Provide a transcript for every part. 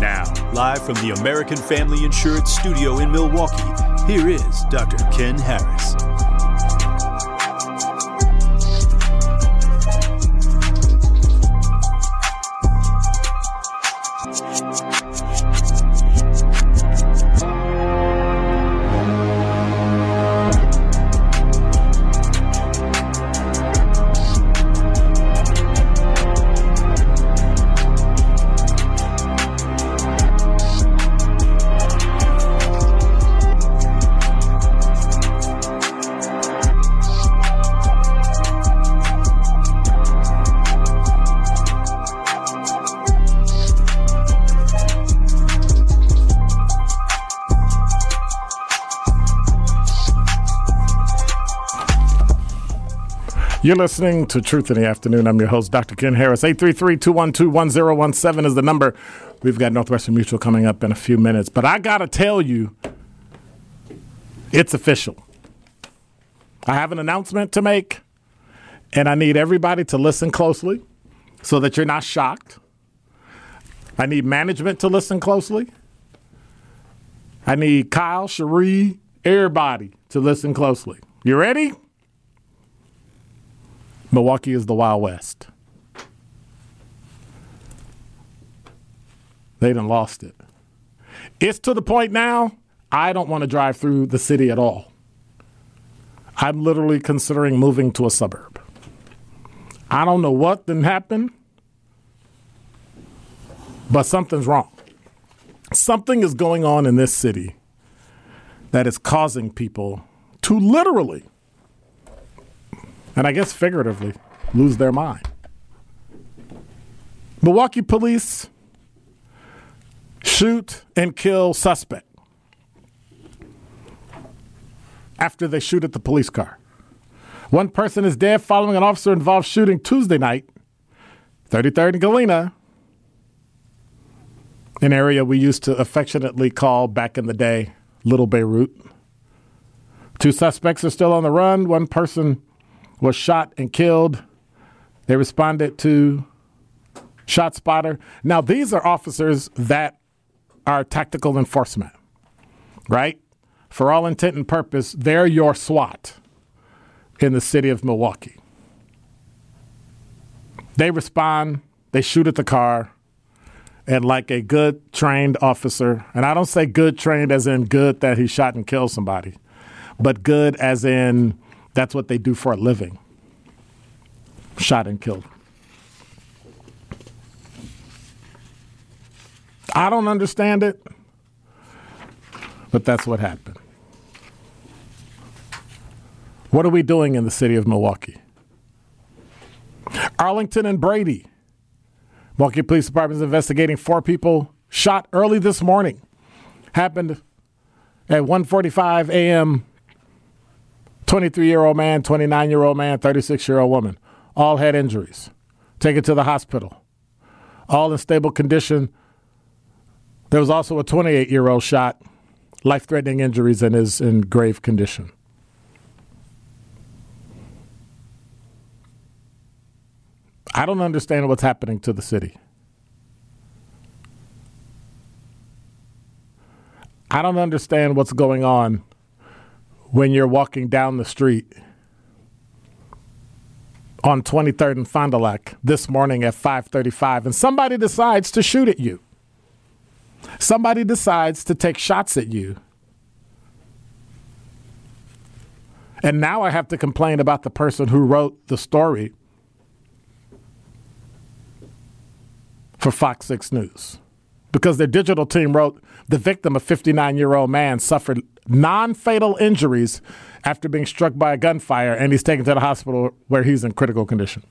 Now, live from the American Family Insurance studio in Milwaukee, here is Dr. Ken Harris. You're listening to Truth in the Afternoon. I'm your host, Dr. Ken Harris. 833-212-1017 is the number. We've got Northwestern Mutual coming up in a few minutes. But I got to tell you, it's official. I have an announcement to make, and I need everybody to listen closely so that you're not shocked. I need management to listen closely. I need Kyle, Cherie, everybody to listen closely. You ready? Milwaukee is the Wild West. They done lost it. It's to the point now, I don't want to drive through the city at all. I'm literally considering moving to a suburb. I don't know what didn't happen, but something's wrong. Something is going on in this city that is causing people to literally, and I guess figuratively, lose their mind. Milwaukee police shoot and kill suspect after they shoot at the police car. One person is dead following an officer-involved shooting Tuesday night, 33rd and Galena, an area we used to affectionately call back in the day Little Beirut. Two suspects are still on the run. One person was shot and killed. They responded to ShotSpotter. Now, these are officers that are tactical enforcement, right? For all intent and purpose, they're your SWAT in the city of Milwaukee. They respond, they shoot at the car, and like a good trained officer, and I don't say good trained as in good that he shot and killed somebody, but good as in that's what they do for a living. Shot and killed. I don't understand it, but that's what happened. What are we doing in the city of Milwaukee? Arlington and Brady. Milwaukee Police Department is investigating four people shot early this morning. Happened at 1:45 a.m. 23-year-old man, 29-year-old man, 36-year-old woman. All had injuries. Taken to the hospital. All in stable condition. There was also a 28-year-old shot. Life-threatening injuries and is in grave condition. I don't understand what's happening to the city. I don't understand what's going on when you're walking down the street on 23rd and Fond du Lac this morning at 5:35 and somebody decides to shoot at you. Somebody decides to take shots at you. And now I have to complain about the person who wrote the story for Fox 6 News. Because their digital team wrote, the victim, a 59-year-old man, suffered non-fatal injuries after being struck by a gunfire, and he's taken to the hospital where he's in critical condition.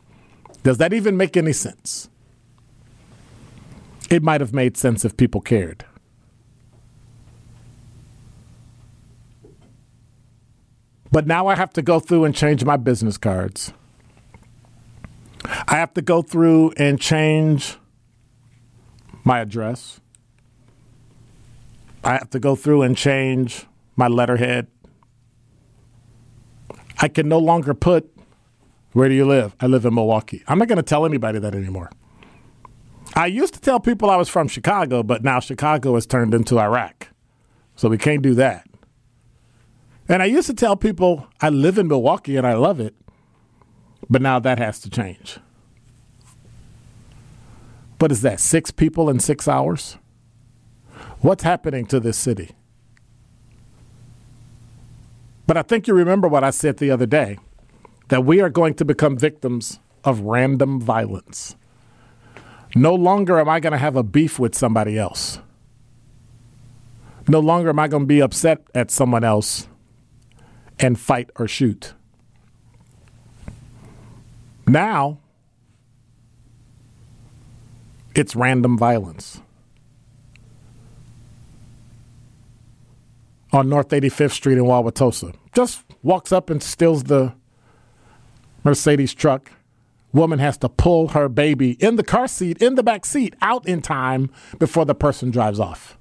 Does that even make any sense? It might have made sense if people cared. But now I have to go through and change my business cards. I have to go through and change my address. I have to go through and change my letterhead. I can no longer put, where do you live? I live in Milwaukee. I'm not going to tell anybody that anymore. I used to tell people I was from Chicago, but now Chicago has turned into Iraq. So we can't do that. And I used to tell people I live in Milwaukee and I love it, but now that has to change. What is that, 6 people in 6 hours? What's happening to this city? But I think you remember what I said the other day, that we are going to become victims of random violence. No longer am I going to have a beef with somebody else. No longer am I going to be upset at someone else and fight or shoot. Now, it's random violence. On North 85th Street in Wauwatosa. Just walks up and steals the Mercedes truck. Woman has to pull her baby in the car seat, in the back seat, out in time before the person drives off.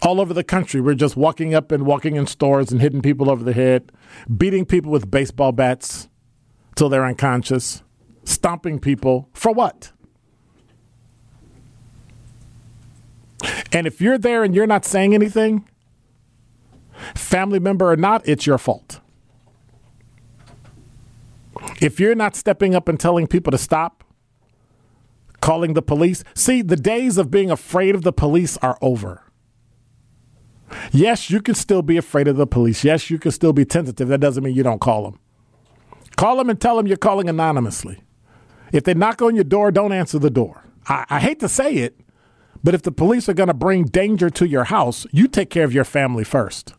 All over the country, we're just walking up and walking in stores and hitting people over the head, beating people with baseball bats till they're unconscious, stomping people. For what? And if you're there and you're not saying anything, family member or not, it's your fault. If you're not stepping up and telling people to stop, calling the police. See, the days of being afraid of the police are over. Yes, you can still be afraid of the police. Yes, you can still be tentative. That doesn't mean you don't call them. Call them and tell them you're calling anonymously. If they knock on your door, don't answer the door. I hate to say it, but if the police are going to bring danger to your house, you take care of your family first.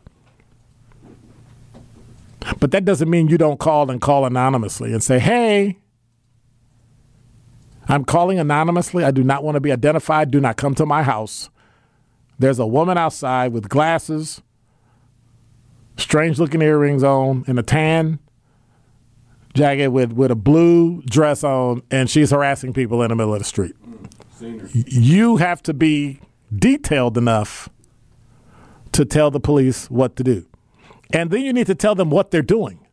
But that doesn't mean you don't call and call anonymously and say, hey, I'm calling anonymously. I do not want to be identified. Do not come to my house. There's a woman outside with glasses, strange looking earrings on, and a tan jacket with a blue dress on, and she's harassing people in the middle of the street. You have to be detailed enough to tell the police what to do. And then you need to tell them what they're doing,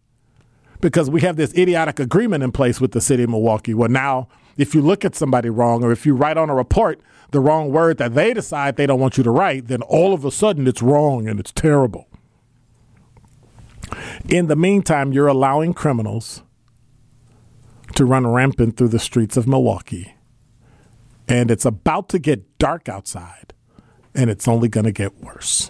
because we have this idiotic agreement in place with the city of Milwaukee where now if you look at somebody wrong or if you write on a report the wrong word that they decide they don't want you to write, then all of a sudden it's wrong and it's terrible. In the meantime, you're allowing criminals to run rampant through the streets of Milwaukee. And it's about to get dark outside, and it's only going to get worse.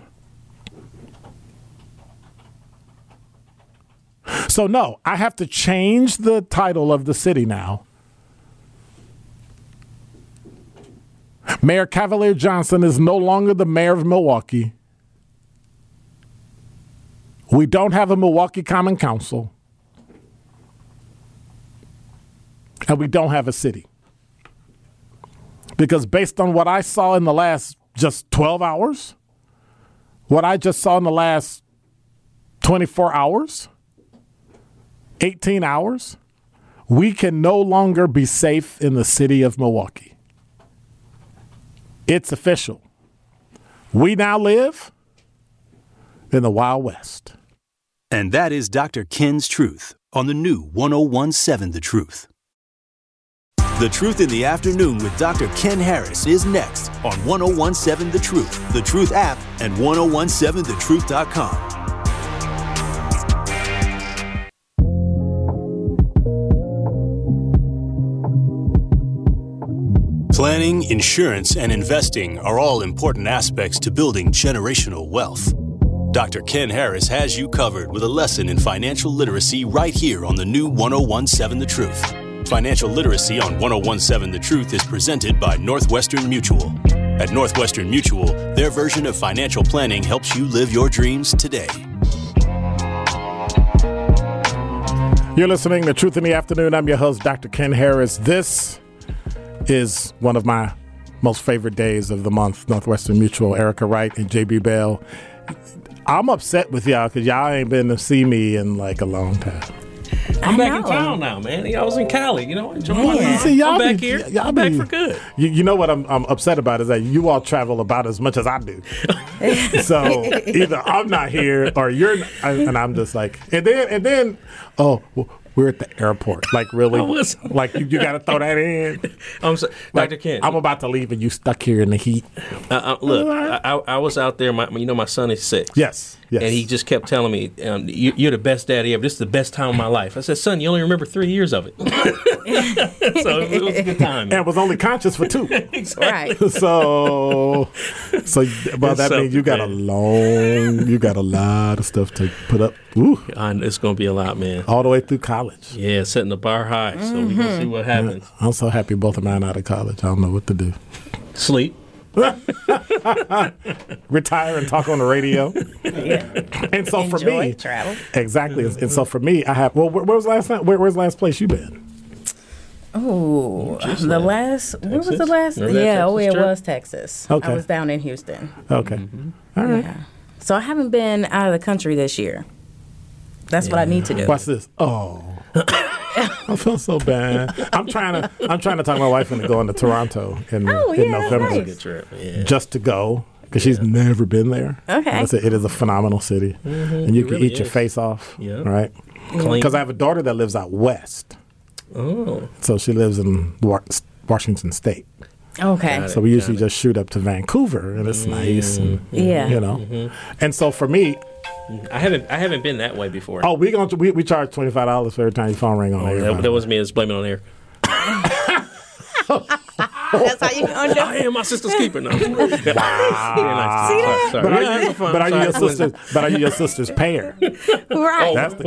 So, no, I have to change the title of the city now. Mayor Cavalier Johnson is no longer the mayor of Milwaukee. We don't have a Milwaukee Common Council. And we don't have a city. Because based on what I saw in the last just 12 hours, what I just saw in the last 24 hours, 18 hours, we can no longer be safe in the city of Milwaukee. It's official. We now live in the Wild West. And that is Dr. Ken's Truth on the new 101.7 The Truth. The Truth in the Afternoon with Dr. Ken Harris is next on 101.7 The Truth, The Truth app, and 1017thetruth.com. Planning, insurance, and investing are all important aspects to building generational wealth. Dr. Ken Harris has you covered with a lesson in financial literacy right here on the new 101.7 The Truth. Financial literacy on 101.7 The Truth is presented by Northwestern Mutual. At Northwestern Mutual, their version of financial planning helps you live your dreams today. You're listening to Truth in the Afternoon. I'm your host, Dr. Ken Harris. This is one of my most favorite days of the month. Northwestern Mutual, Erica Wright and J.B. Bell. I'm upset with y'all because y'all ain't been to see me in like a long time. I'm back in town now, man. I was in Cali, you know, enjoying my time. I'm back here. I'm back for good. You know what I'm upset about is that you all travel about as much as I do. So either I'm not here or you're not, and I'm just like, and then, oh, well, we're at the airport. Like, really? Like, you got to throw that in. I'm sorry, like, Dr. Ken, I'm about to leave and you stuck here in the heat. Look, I was out there. My son is 6. Yes. And he just kept telling me, you're the best daddy ever. This is the best time of my life. I said, son, you only remember 3 years of it. So it was a good time. And was only conscious for 2. Exactly. Right. So well, that means you got you got a lot of stuff to put up. Ooh. It's going to be a lot, man. All the way through college. Yeah, setting the bar high, so we can see what happens. I'm so happy both of mine out of college. I don't know what to do. Sleep. Retire and talk on the radio. Yeah. And so enjoy, for me, travel. Exactly. Mm-hmm. And so for me, I have, well, where's the last place you been? Oh, was the last? It was Texas. Okay. I was down in Houston. Okay. Mm-hmm. All right. Yeah. So I haven't been out of the country this year. That's what I need to do. Watch this. Oh, I feel so bad. I'm trying to talk my wife into going to Toronto in November. That's nice. Good trip. Yeah. Just to go because she's never been there. Okay, and it is a phenomenal city, and you can really eat your face off. Yeah, right. Because I have a daughter that lives out west. Oh, so she lives in Washington State. Okay. So we usually just shoot up to Vancouver, and it's nice. And, you know, and so for me. I haven't been that way before. Oh, we charge $25 for every time your phone ring on air. That wasn't me. It's blaming on air. That's how you gonna do it. I am my sister's keeper now. Wow. See that? Sorry. But are you your sister's pair? Right. That's the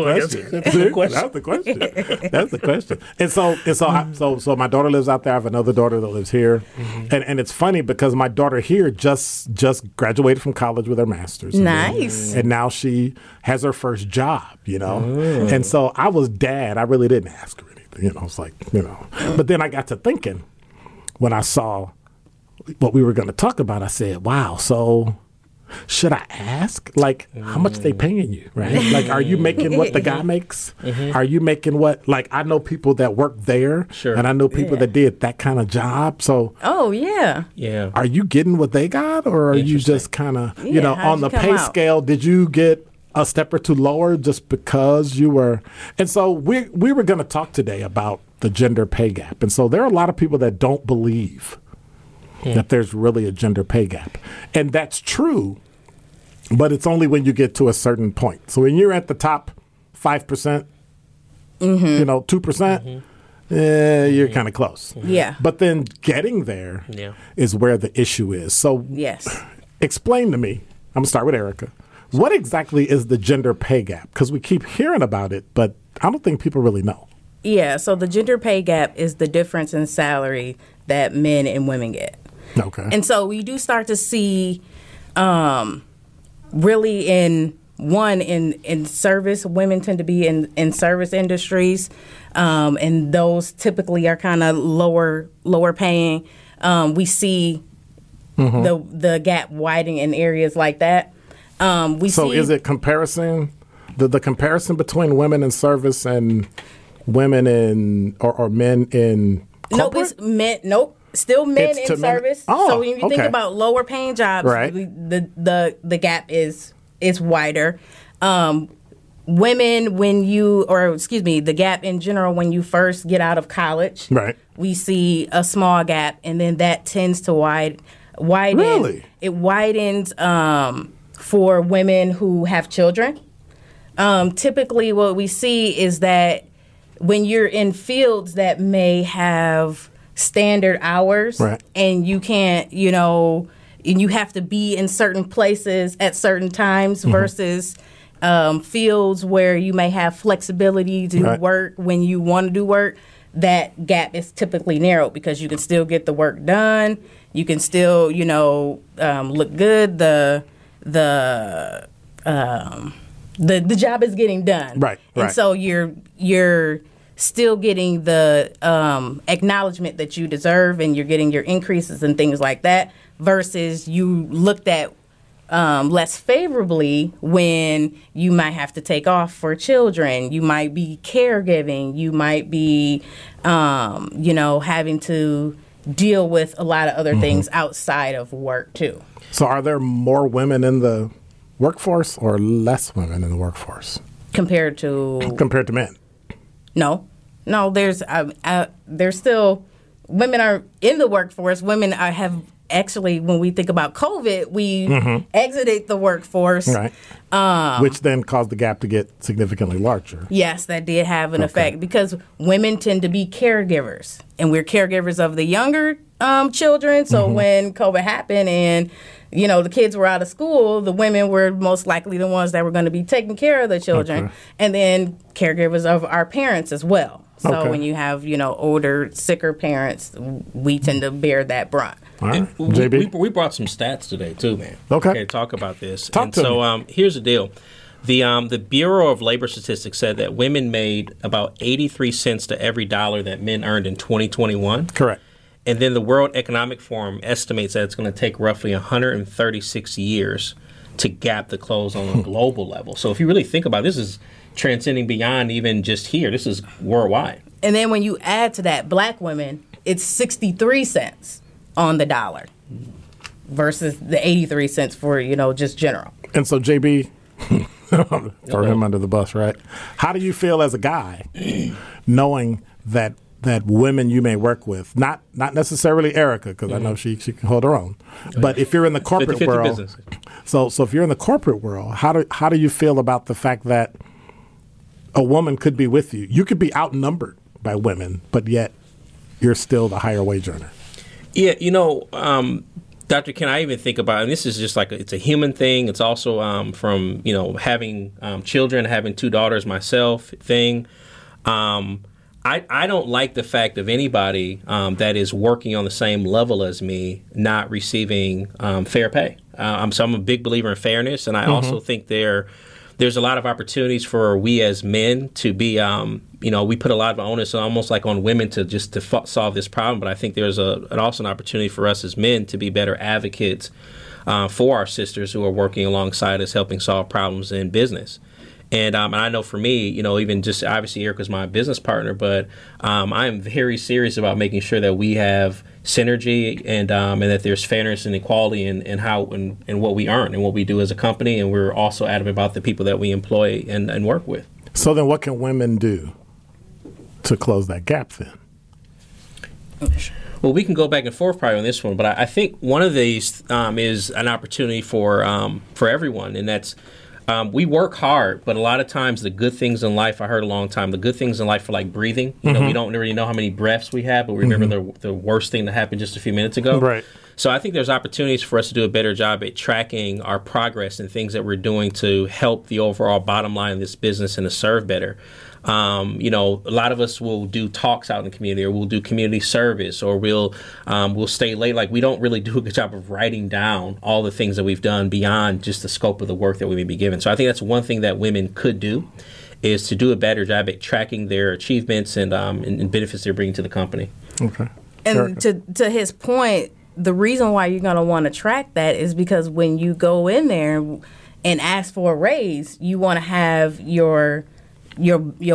question. That's the question. And so my daughter lives out there. I have another daughter that lives here, and it's funny because my daughter here just graduated from college with her master's. Nice. And now she has her first job. You know, and so I was dad. I really didn't ask her anything. You know, I was like, you know, but then I got to thinking. When I saw what we were going to talk about, I said, wow, so should I ask? Like, how much they paying you, right? Like, are you making what the guy makes? Mm-hmm. Are you making what? Like, I know people that work there, sure. And I know people that did that kind of job. So, are you getting what they got? Or are you just kind of, on the pay scale, did you get a step or two lower just because you were? And so we were going to talk today about the gender pay gap. And so there are a lot of people that don't believe that there's really a gender pay gap. And that's true, but it's only when you get to a certain point. So when you're at the top 5%, 2%, you're kind of close. Yeah. But then getting there is where the issue is. So explain to me, I'm going to start with Erica, what exactly is the gender pay gap? Because we keep hearing about it, but I don't think people really know. Yeah, so the gender pay gap is the difference in salary that men and women get. Okay. And so we do start to see really in service, women tend to be in service industries, and those typically are kind of lower paying. We see the gap widening in areas like that. Is it comparison, the comparison between women in service and women in or men in corporate? Nope, it's men. Nope, still men in service. Oh, so when you think about lower paying jobs, right. the gap is wider. Women, the gap in general when you first get out of college, right. we see a small gap, and then that tends to widen. Really? It widens for women who have children. Typically, what we see is that when you're in fields that may have standard hours, right, and you can't, you know, and you have to be in certain places at certain times, mm-hmm, versus fields where you may have flexibility to, right, work when you want to do work, that gap is typically narrowed because you can still get the work done. You can still, you know, look good. The job is getting done. Right. And so you're still getting the acknowledgement that you deserve, and you're getting your increases and things like that, versus you looked at less favorably when you might have to take off for children. You might be caregiving. You might be, you know, having to deal with a lot of other, mm-hmm, things outside of work, too. So are there more women in the workforce or less women in the workforce? Compared to men? No, there's there's still, women are in the workforce. Women are, have actually, when we think about COVID, we, mm-hmm, exited the workforce. Right. Which then caused the gap to get significantly larger. Yes, that did have an effect because women tend to be caregivers, and we're caregivers of the younger children. So, mm-hmm, when COVID happened and, you know, the kids were out of school, the women were most likely the ones that were going to be taking care of the children, and then caregivers of our parents as well. So when you have, you know, older, sicker parents, we tend to bear that brunt. All right. We brought some stats today, too, man. Okay, talk about this. Talk to me. Here's the deal. The Bureau of Labor Statistics said that women made about 83 cents to every dollar that men earned in 2021. Correct. And then the World Economic Forum estimates that it's going to take roughly 136 years to gap the close on a global level. So if you really think about it, this is transcending beyond even just here. This is worldwide. And then when you add to that black women, it's 63 cents on the dollar versus the 83 cents for, you know, just general. And so, JB, throw him under the bus, right? How do you feel as a guy knowing that women you may work with, not necessarily Erica, because, mm-hmm, I know she can hold her own, but if you're in the corporate 50/50 world, business. so if you're in the corporate world, how do you feel about the fact that a woman could be with you? You could be outnumbered by women, but yet you're still the higher wage earner. Yeah, you know, Dr. Ken, I even think about, and this is just like it's a human thing. It's also from, you know, having children, having two daughters myself thing. I don't like the fact of anybody that is working on the same level as me not receiving fair pay. I'm a big believer in fairness, and I, mm-hmm, also think there's a lot of opportunities for we as men to be, you know, we put a lot of onus almost like on women to just to solve this problem, but I think there's also an opportunity for us as men to be better advocates for our sisters who are working alongside us, helping solve problems in business. And I know for me, you know, even just obviously Erica's my business partner, but I am very serious about making sure that we have synergy and that there's fairness and equality in what we earn and what we do as a company. And we're also adamant about the people that we employ and work with. So then what can women do to close that gap then? Well, we can go back and forth probably on this one, but I think one of these is an opportunity for everyone, and that's, we work hard, but a lot of times the good things in life, I heard a long time, the good things in life are like breathing. You know, mm-hmm, we don't really know how many breaths we have, but we remember, mm-hmm, the worst thing that happened just a few minutes ago. Right. So I think there's opportunities for us to do a better job at tracking our progress and things that we're doing to help the overall bottom line of this business and to serve better. You know, a lot of us will do talks out in the community, or we'll do community service, or we'll stay late. Like, we don't really do a good job of writing down all the things that we've done beyond just the scope of the work that we may be given. So I think that's one thing that women could do, is to do a better job at tracking their achievements and benefits they're bringing to the company. Okay. And to his point, the reason why you're going to want to track that is because when you go in there and ask for a raise, you want to have your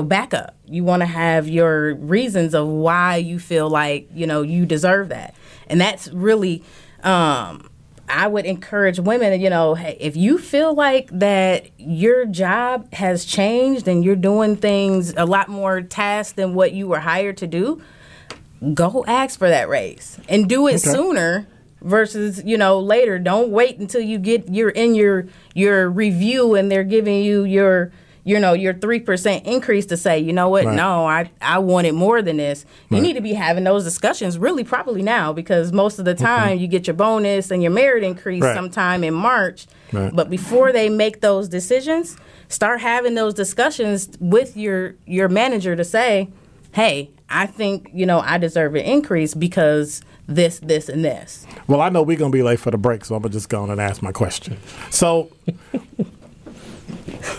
backup. You want to have your reasons of why you feel like, you know, you deserve that. And that's really, I would encourage women, you know, hey, if you feel like that your job has changed and you're doing things, a lot more tasks than what you were hired to do, go ask for that raise and do it sooner versus, you know, later. Don't wait until you get you're in your review and they're giving you your, you know, your 3% increase to say, you know what, no, I wanted more than this. You need to be having those discussions really probably now, because most of the time you get your bonus and your merit increase sometime in March. But before they make those decisions, start having those discussions with your manager to say, hey, I think, you know, I deserve an increase because this, this, and this. Well, I know we're going to be late for the break, so I'm going to just go on and ask my question. So...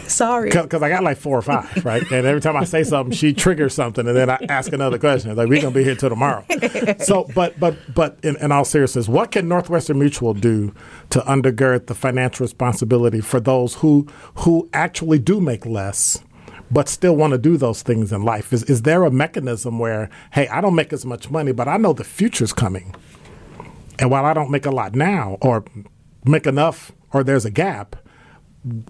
Sorry. Because I got like 4 or 5, right? And every time I say something, she triggers something, and then I ask another question. Like, we're going to be here till tomorrow. So, but in all seriousness, what can Northwestern Mutual do to undergird the financial responsibility for those who actually do make less but still want to do those things in life? Is there a mechanism where, hey, I don't make as much money, but I know the future's coming. And while I don't make a lot now or make enough or there's a gap,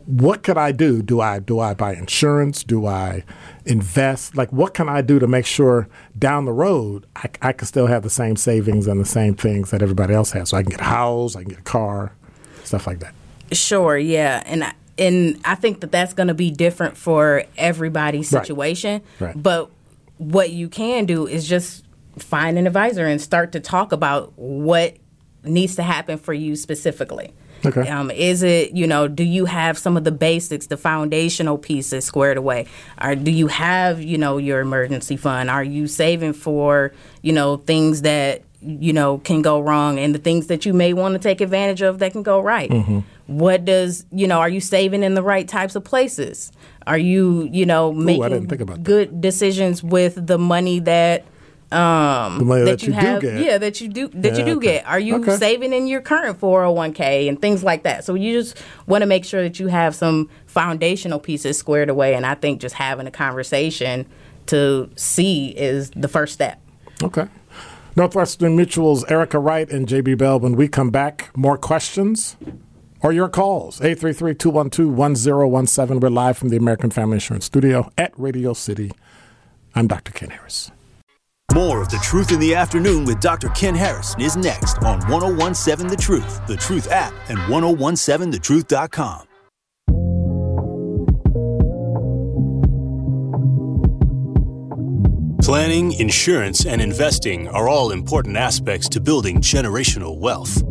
what could I do? Do I buy insurance? Do I invest? Like, what can I do to make sure down the road I can still have the same savings and the same things that everybody else has? So I can get a house, I can get a car, stuff like that. Sure, yeah. And I think that that's going to be different for everybody's situation. Right. But what you can do is just find an advisor and start to talk about what needs to happen for you specifically. Okay. Is it, you know, do you have some of the basics, the foundational pieces squared away? Or do you have, you know, your emergency fund? Are you saving for, you know, things that, you know, can go wrong and the things that you may want to take advantage of that can go right? Mm-hmm. What does, you know, are you saving in the right types of places? Are you, you know, making good decisions with the money that... that you do get. Yeah, that you do get. Are you saving in your current 401k and things like that? So you just want to make sure that you have some foundational pieces squared away. And I think just having a conversation to see is the first step. Okay. Northwestern Mutual's Erica Wright and J.B. Bell. When we come back, more questions or your calls. 833-212-1017. We're live from the American Family Insurance Studio at Radio City. I'm Dr. Ken Harris. More of The Truth in the Afternoon with Dr. Ken Harris is next on 101.7 The Truth, The Truth app, and 1017thetruth.com. Planning, insurance, and investing are all important aspects to building generational wealth.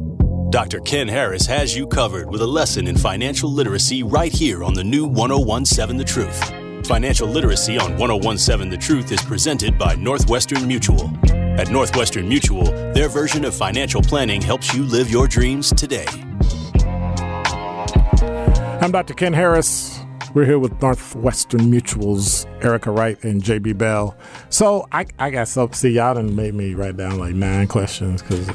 Dr. Ken Harris has you covered with a lesson in financial literacy right here on the new 101.7 The Truth. Financial Literacy on 101.7 The Truth is presented by Northwestern Mutual. At Northwestern Mutual, their version of financial planning helps you live your dreams today. I'm Dr. Ken Harris. We're here with Northwestern Mutual's Erica Wright and J.B. Bell. So I got some. See, y'all done made me write down like 9 questions because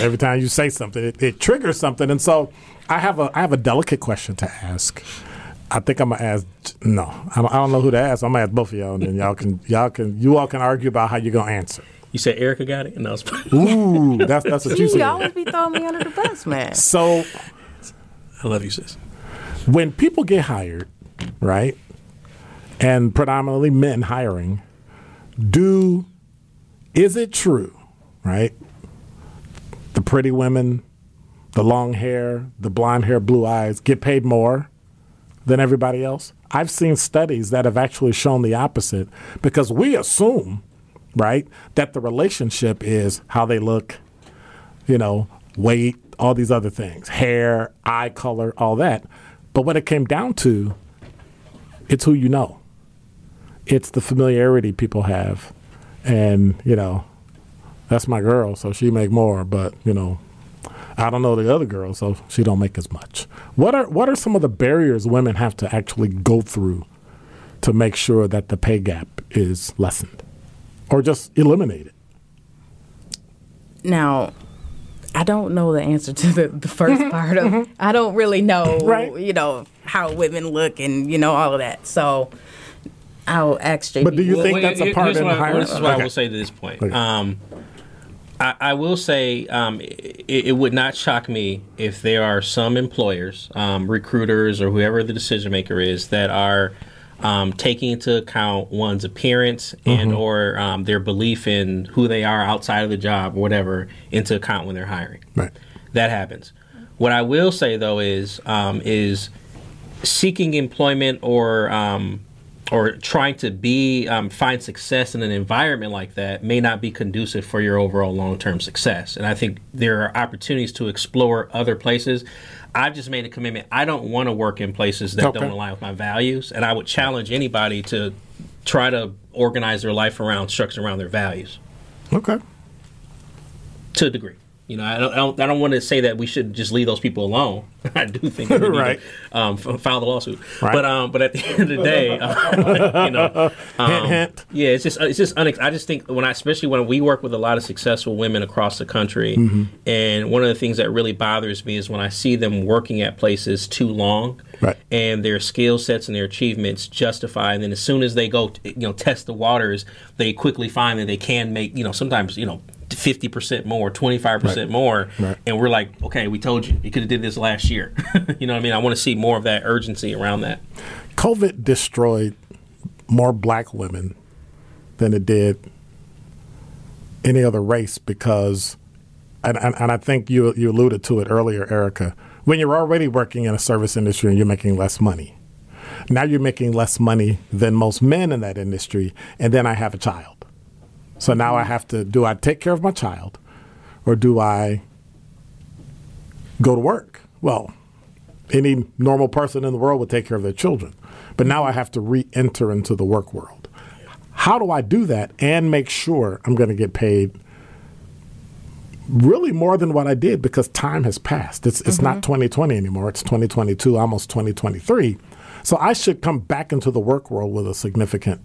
every time you say something, it triggers something. And so I have a delicate question to ask. I think I'm gonna ask. No, I don't know who to ask. I'm gonna ask both of y'all, and then you all can argue about how you're gonna answer. You said Erica got it, and I was. Ooh, that's what you said. You always be throwing me under the bus, man. So, I love you, sis. When people get hired, right, and predominantly men hiring, is it true, right? The pretty women, the long hair, the blonde hair, blue eyes get paid more than everybody else? I've seen studies that have actually shown the opposite, because we assume, right, that the relationship is how they look, you know, weight, all these other things, hair, eye color, all that. But when it came down to, it's who you know. It's the familiarity people have. And, you know, that's my girl, so she make more, but, you know, I don't know the other girl, so she don't make as much. What are some of the barriers women have to actually go through to make sure that the pay gap is lessened or just eliminated? Now, I don't know the answer to the first part of it. I don't really know, you know, how women look and, you know, all of that. So I'll ask JB. But do you think that's a part of hiring? This is what I will say to this point. Okay. I will say it would not shock me if there are some employers, recruiters, or whoever the decision maker is, that are taking into account one's appearance and or their belief in who they are outside of the job, whatever, into account when they're hiring. Right. That happens. What I will say, though, is seeking employment or trying to be find success in an environment like that may not be conducive for your overall long-term success. And I think there are opportunities to explore other places. I've just made a commitment. I don't want to work in places that don't align with my values. And I would challenge anybody to try to organize their life around structure around their values. Okay. To a degree. You know, I don't want to say that we should just leave those people alone. I do think that we need to file the lawsuit. Right. But at the end of the day, you know, hint. Yeah, I just think especially when we work with a lot of successful women across the country, and one of the things that really bothers me is when I see them working at places too long, and their skill sets and their achievements justify, and then as soon as they go, test the waters, they quickly find that they can make, sometimes, 50% more, 25% more, and we're like, okay, we told you. You could have did this last year. You know what I mean? I want to see more of that urgency around that. COVID destroyed more black women than it did any other race because, and I think you alluded to it earlier, Erica, when you're already working in a service industry and you're making less money. Now you're making less money than most men in that industry, and then I have a child. So now I have to, do I take care of my child or do I go to work? Well, any normal person in the world would take care of their children. But now I have to re-enter into the work world. How do I do that and make sure I'm going to get paid really more than what I did? Because time has passed. It's not 2020 anymore. It's 2022, almost 2023. So I should come back into the work world with a significant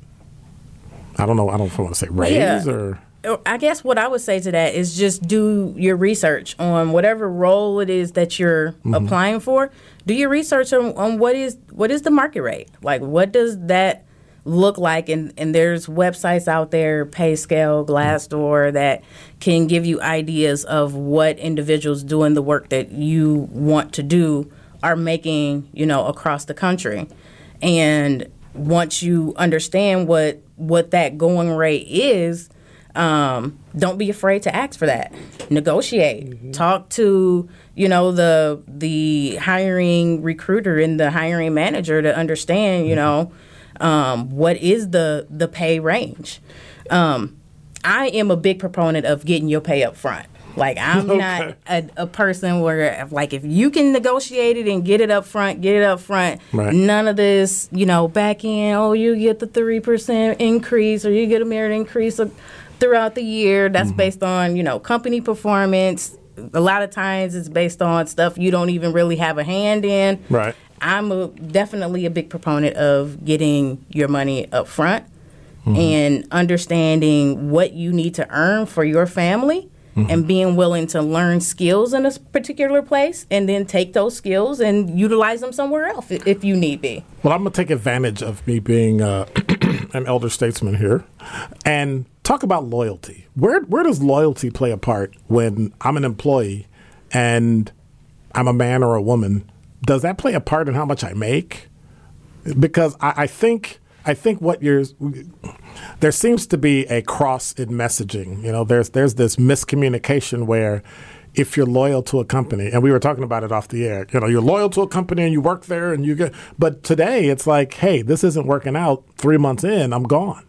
I don't want to say raise or. I guess what I would say to that is just do your research on whatever role it is that you're applying for. Do your research on what is the market rate? Like, what does that look like? And there's websites out there, PayScale, Glassdoor, that can give you ideas of what individuals doing the work that you want to do are making, across the country. And once you understand what that going rate is, don't be afraid to ask for that. Negotiate. Talk to, the hiring recruiter and the hiring manager to understand, what is the pay range. I am a big proponent of getting your pay up front. Like, I'm not a person where, like, if you can negotiate it and get it up front, none of this, back in, you get the 3% increase or you get a merit increase throughout the year. That's based on, company performance. A lot of times it's based on stuff you don't even really have a hand in. Right. I'm definitely a big proponent of getting your money up front and understanding what you need to earn for your family. And being willing to learn skills in a particular place and then take those skills and utilize them somewhere else if you need be. Well, I'm going to take advantage of me being an elder statesman here and talk about loyalty. Where does loyalty play a part when I'm an employee and I'm a man or a woman? Does that play a part in how much I make? Because I think what there seems to be a cross in messaging. There's this miscommunication where if you're loyal to a company, and we were talking about it off the air, you're loyal to a company and you work there and you get, but today it's like, hey, this isn't working out. 3 months in, I'm gone.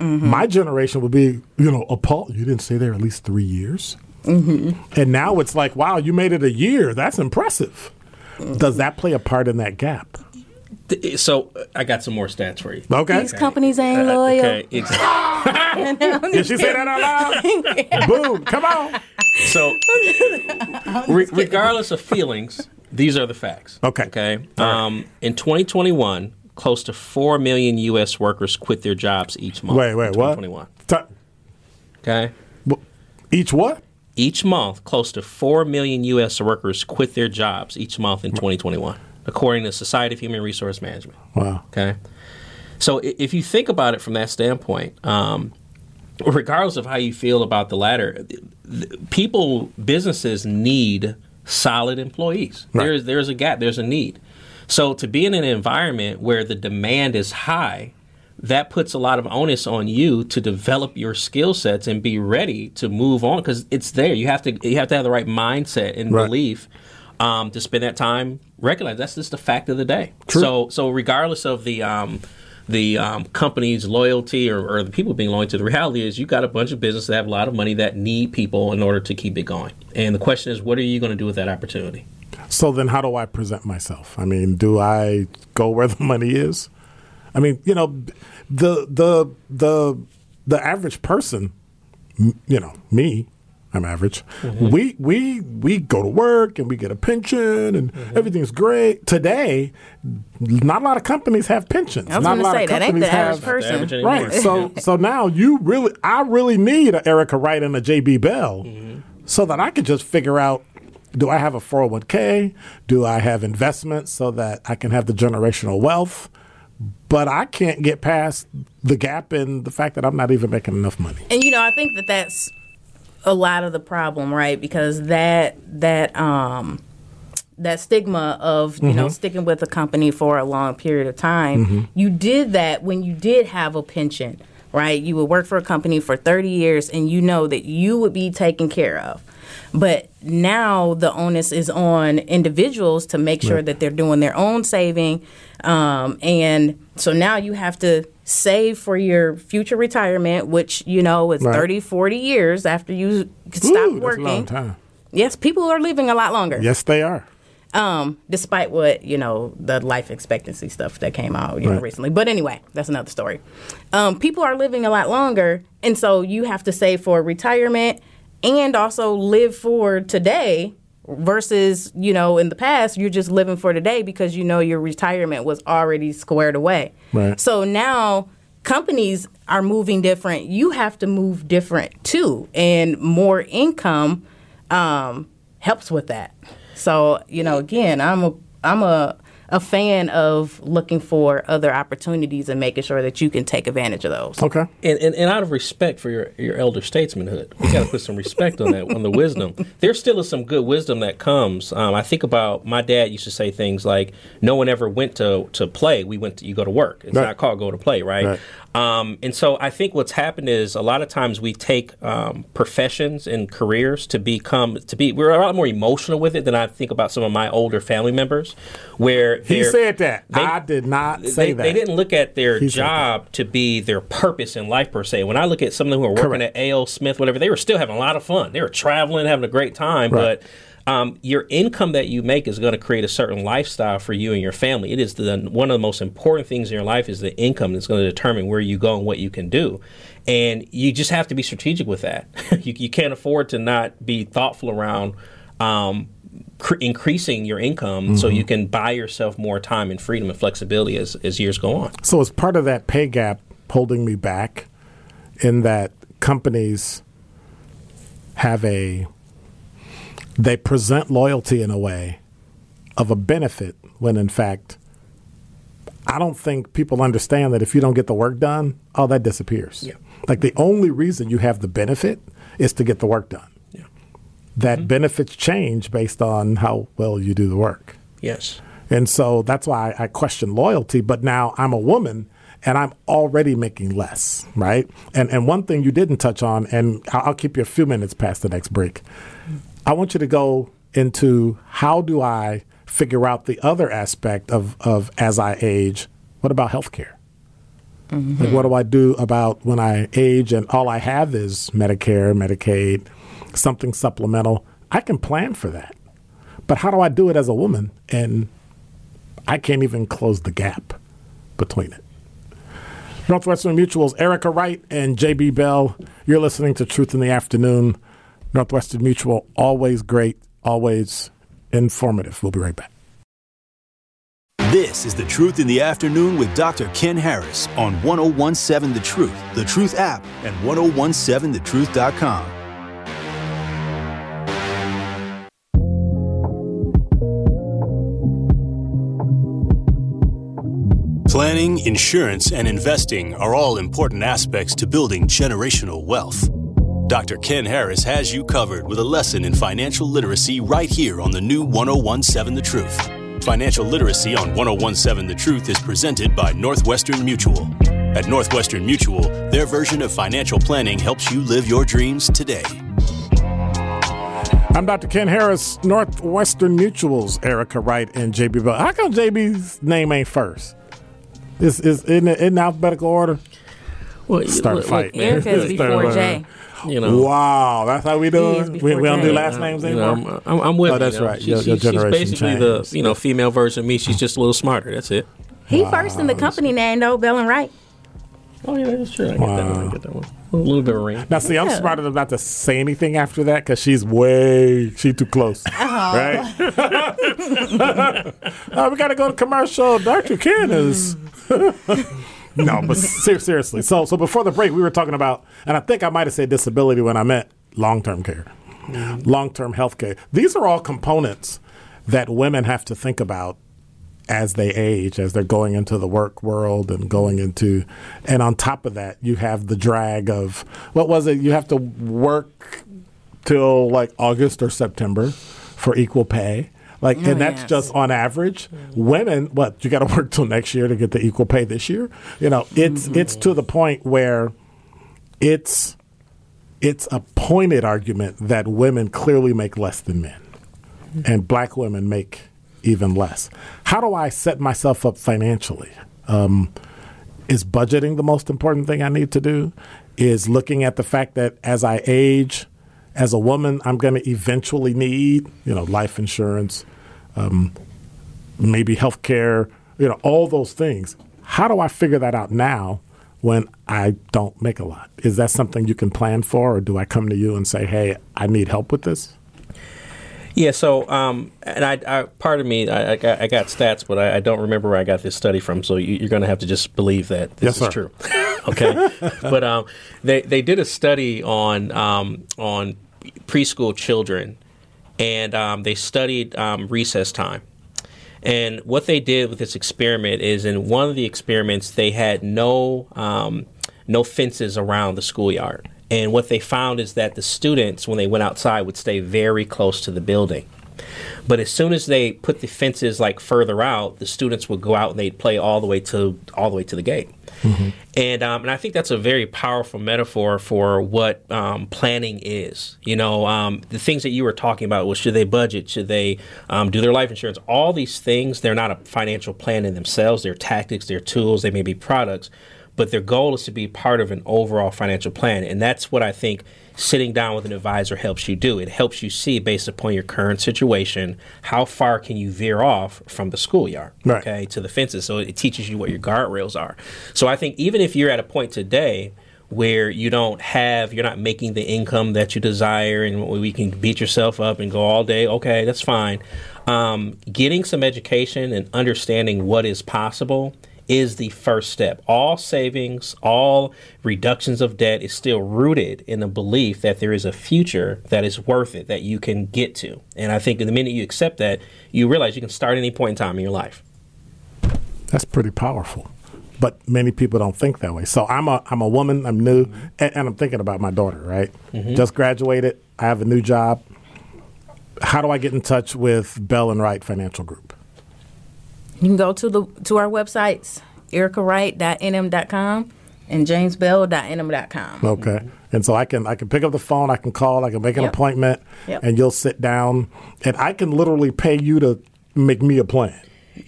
My generation would be, appalled. You didn't stay there at least 3 years. And now it's like, wow, you made it a year. That's impressive. Does that play a part in that gap? So I got some more stats for you. Okay. These companies ain't loyal. Okay. Did she say that out loud? Boom. Come on. So regardless of feelings, these are the facts. Okay. In 2021, close to 4 million U.S. workers quit their jobs each month. Wait, what? 2021. Okay. Each what? Each month, close to 4 million U.S. workers quit their jobs each month in 2021. According to Society of Human Resource Management. Wow. Okay. So if you think about it from that standpoint, regardless of how you feel about the latter, businesses need solid employees. Right. There's a gap. There's a need. So to be in an environment where the demand is high, that puts a lot of onus on you to develop your skill sets and be ready to move on, because it's there. You have to have the right mindset and belief to spend that time. Recognize that's just the fact of the day. True. So regardless of the company's loyalty or the people being loyal to, the reality is you got a bunch of businesses that have a lot of money that need people in order to keep it going. And the question is, what are you going to do with that opportunity? So then how do I present myself? I mean, do I go where the money is? I mean, you know, the average person, you know, me, I'm average. Mm-hmm. We go to work and we get a pension and everything's great. Today, not a lot of companies have pensions. I was going to say, that ain't the average person. Right. So now I really need an Erica Wright and a J.B. Bell so that I can just figure out, do I have a 401k? Do I have investments so that I can have the generational wealth? But I can't get past the gap in the fact that I'm not even making enough money. And, you know, I think that that's a lot of the problem, right? Because that stigma of, you know, sticking with a company for a long period of time, you did that when you did have a pension, right? You would work for a company for 30 years and you know that you would be taken care of. But now the onus is on individuals to make sure that they're doing their own saving. And so now you have to save for your future retirement, which, you know, is 30, 40 years after you stop working. That's a long time. Yes, people are living a lot longer. Yes, they are. Despite what, you know, the life expectancy stuff that came out, you know, recently. But anyway, that's another story. People are living a lot longer. And so you have to save for retirement and also live for today versus, you know, in the past, you're just living for today because, you know, your retirement was already squared away. Right. So now companies are moving different. You have to move different, too. And more income helps with that. So, you know, again, I'm a fan of looking for other opportunities and making sure that you can take advantage of those. Okay. And out of respect for your elder statesmanhood, we got to put some respect on that, on the wisdom. There still is some good wisdom that comes. I think about my dad used to say things like, no one ever went to play. You go to work. It's not called go to play, right? And so I think what's happened is a lot of times we take professions and careers we're a lot more emotional with it than I think about some of my older family members, where he said that. I did not say that. They didn't look at their job to be their purpose in life, per se. When I look at some of them who are working at A.O. Smith, whatever, they were still having a lot of fun. They were traveling, having a great time. Right. But your income that you make is going to create a certain lifestyle for you and your family. It is one of the most important things in your life is the income that's going to determine where you go and what you can do. And you just have to be strategic with that. You can't afford to not be thoughtful around increasing your income so you can buy yourself more time and freedom and flexibility as years go on. So is part of that pay gap holding me back in that companies they present loyalty in a way of a benefit when, in fact, I don't think people understand that if you don't get the work done, all that disappears. Yeah. Like the only reason you have the benefit is to get the work done. That benefits change based on how well you do the work. Yes. And so that's why I question loyalty. But now I'm a woman and I'm already making less, right? And one thing you didn't touch on, and I'll keep you a few minutes past the next break. I want you to go into how do I figure out the other aspect of as I age, what about healthcare? Mm-hmm. Like what do I do about when I age and all I have is Medicare, Medicaid, something supplemental? I can plan for that. But how do I do it as a woman? And I can't even close the gap between it. Northwestern Mutual's Erica Wright and J.B. Bell. You're listening to Truth in the Afternoon. Northwestern Mutual, always great, always informative. We'll be right back. This is The Truth in the Afternoon with Dr. Ken Harris on 101.7 The Truth, The Truth app, and 1017thetruth.com. Planning, insurance, and investing are all important aspects to building generational wealth. Dr. Ken Harris has you covered with a lesson in financial literacy right here on the new 101.7 The Truth. Financial Literacy on 101.7 The Truth is presented by Northwestern Mutual. At Northwestern Mutual, their version of financial planning helps you live your dreams today. I'm Dr. Ken Harris, Northwestern Mutual's Erica Wright and J.B. Bell. How come J.B.'s name ain't first? It's in alphabetical order? Well, start a fight. Erica's before J. You know. Wow, that's how we do it. We don't do last names anymore. You know, I'm with. Oh, that's right. She's basically changed. The female version of me. She's just a little smarter. That's it. He first in the company name though, Bell and Wright. Oh yeah, that's true. I get that one. A little bit of a ring. Now, see, I'm smart enough not to say anything after that because she's too close. Right? We got to go to commercial. Dr. Ken is. No, but seriously. So before the break, we were talking about, and I think I might have said disability when I meant long-term care, long-term health care. These are all components that women have to think about as they age, as they're going into the work world and and on top of that, you have the drag of, what was it? You have to work till like August or September for equal pay. That's just on average. Women, you got to work till next year to get the equal pay this year? You know, it's to the point where it's a pointed argument that women clearly make less than men, and black women make even less. How do I set myself up financially? Is budgeting the most important thing I need to do? Is looking at the fact that as I age, as a woman, I'm going to eventually need, life insurance, maybe health care, all those things. How do I figure that out now when I don't make a lot? Is that something you can plan for, or do I come to you and say, hey, I need help with this? Yeah, so, and I pardon me, I got stats, but I don't remember where I got this study from, so you're going to have to just believe that this is true. Okay? But they did a study on preschool children, and they studied recess time. And what they did with this experiment is, in one of the experiments, they had no fences around the schoolyard. And what they found is that the students, when they went outside, would stay very close to the building. But as soon as they put the fences further out, the students would go out and they'd play all the way to the gate. Mm-hmm. And I think that's a very powerful metaphor for what planning is. The things that you were talking about, should they budget? Should they do their life insurance? All these things, they're not a financial plan in themselves. They're tactics, they're tools, they may be products. But their goal is to be part of an overall financial plan. And that's what I think sitting down with an advisor helps you do. It helps you see, based upon your current situation, how far can you veer off from the schoolyard, right, okay, to the fences. So it teaches you what your guardrails are. So I think even if you're at a point today where you're not making the income that you desire, and we can beat yourself up and go all day, okay, that's fine. Getting some education and understanding what is possible is the first step. All savings, all reductions of debt is still rooted in the belief that there is a future that is worth it, that you can get to. And I think the minute you accept that, you realize you can start at any point in time in your life. That's pretty powerful. But many people don't think that way. So I'm a woman, I'm new, and I'm thinking about my daughter, right? Mm-hmm. Just graduated, I have a new job. How do I get in touch with Bell and Wright Financial Group? You can go to our websites, ericawright.nm.com and jamesbell.nm.com. Okay. And so I can pick up the phone, I can call, I can make an appointment, and you'll sit down. And I can literally pay you to make me a plan. Yeah.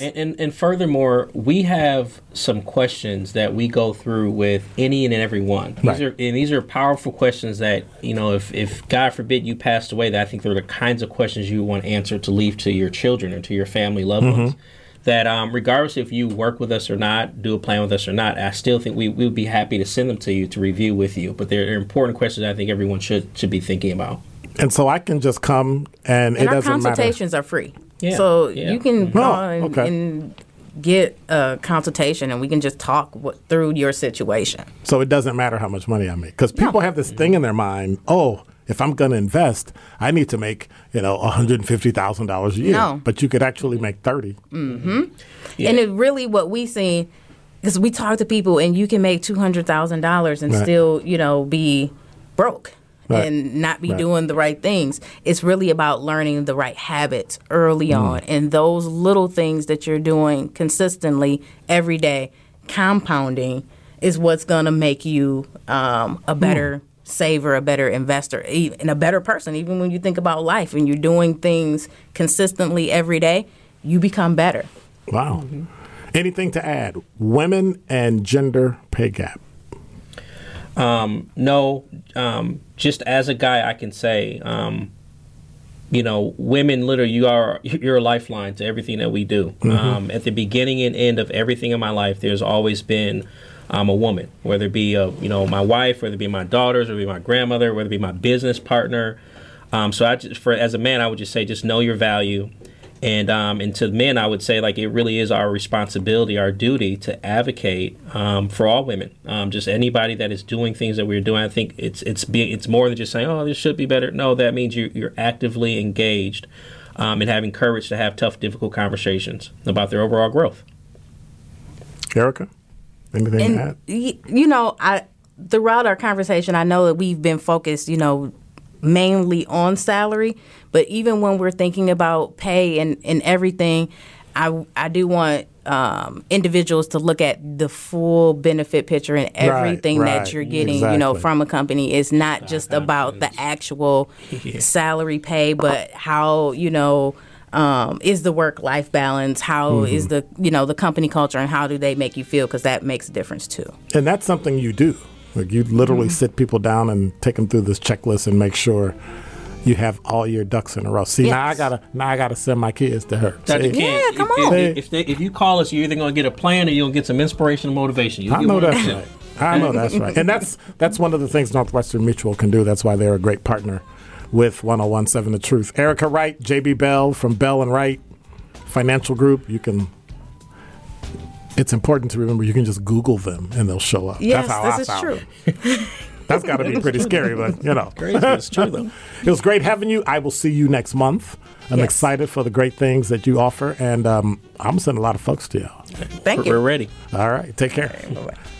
Yes. And furthermore, we have some questions that we go through with any and every one. These are powerful questions that, if God forbid you passed away, that I think they're the kinds of questions you want answered to leave to your children or to your family loved ones. That regardless if you work with us or not, do a plan with us or not, I still think we would be happy to send them to you to review with you. But they're important questions I think everyone should be thinking about. And so I can just come and it doesn't matter. Our consultations are free. Yeah, you can call and get a consultation, and we can just talk through your situation. So it doesn't matter how much money I make, because people have this thing in their mind, if I'm going to invest, I need to make, $150,000 a year. No. But you could actually make $30,000. Mm-hmm. Yeah. And it really, what we see, because we talk to people, and you can make $200,000 and still, be broke. right. and not be right. doing the right things. It's really about learning the right habits early on. And those little things that you're doing consistently every day, compounding, is what's going to make you a better saver, a better investor, and a better person. Even when you think about life and you're doing things consistently every day, you become better. Wow. Mm-hmm. Anything to add? Women and gender pay gap. No, just as a guy, I can say, you know, women literally, you're a lifeline to everything that we do. Mm-hmm. At the beginning and end of everything in my life, there's always been a woman, whether it be, my wife, whether it be my daughters, whether it be my grandmother, whether it be my business partner. So I just, as a man, I would just say, just know your value. And to men, I would say, like, it really is our responsibility, our duty to advocate for all women, just anybody that is doing things that we're doing. I think it's more than just saying, oh, this should be better. No, that means you're actively engaged and having courage to have tough, difficult conversations about their overall growth. Erica, anything to add? Throughout our conversation, I know that we've been focused, mainly on salary, but even when we're thinking about pay and everything, I do want individuals to look at the full benefit picture and everything that you're getting, from a company. It's not just about the actual salary pay, but how, is the work-life balance, how is the, the company culture, and how do they make you feel, because that makes a difference too. And that's something you do. Like, you literally sit people down and take them through this checklist and make sure you have all your ducks in a row. See, now I gotta send my kids to her. Dr. Ken, come on. If you call us, you're either gonna get a plan or you'll get some inspiration and motivation. I know that's right. And that's one of the things Northwestern Mutual can do. That's why they're a great partner with 101.7 The Truth. Erica Wright, J.B. Bell from Bell and Wright Financial Group. It's important to remember you can just Google them and they'll show up. Yes, That's how I found it. That's got to be pretty scary, but Crazy, it's true, though. It was great having you. I will see you next month. I'm excited for the great things that you offer, and I'm sending a lot of folks to y'all. Thank you. We're ready. All right. Take care. All right, bye-bye.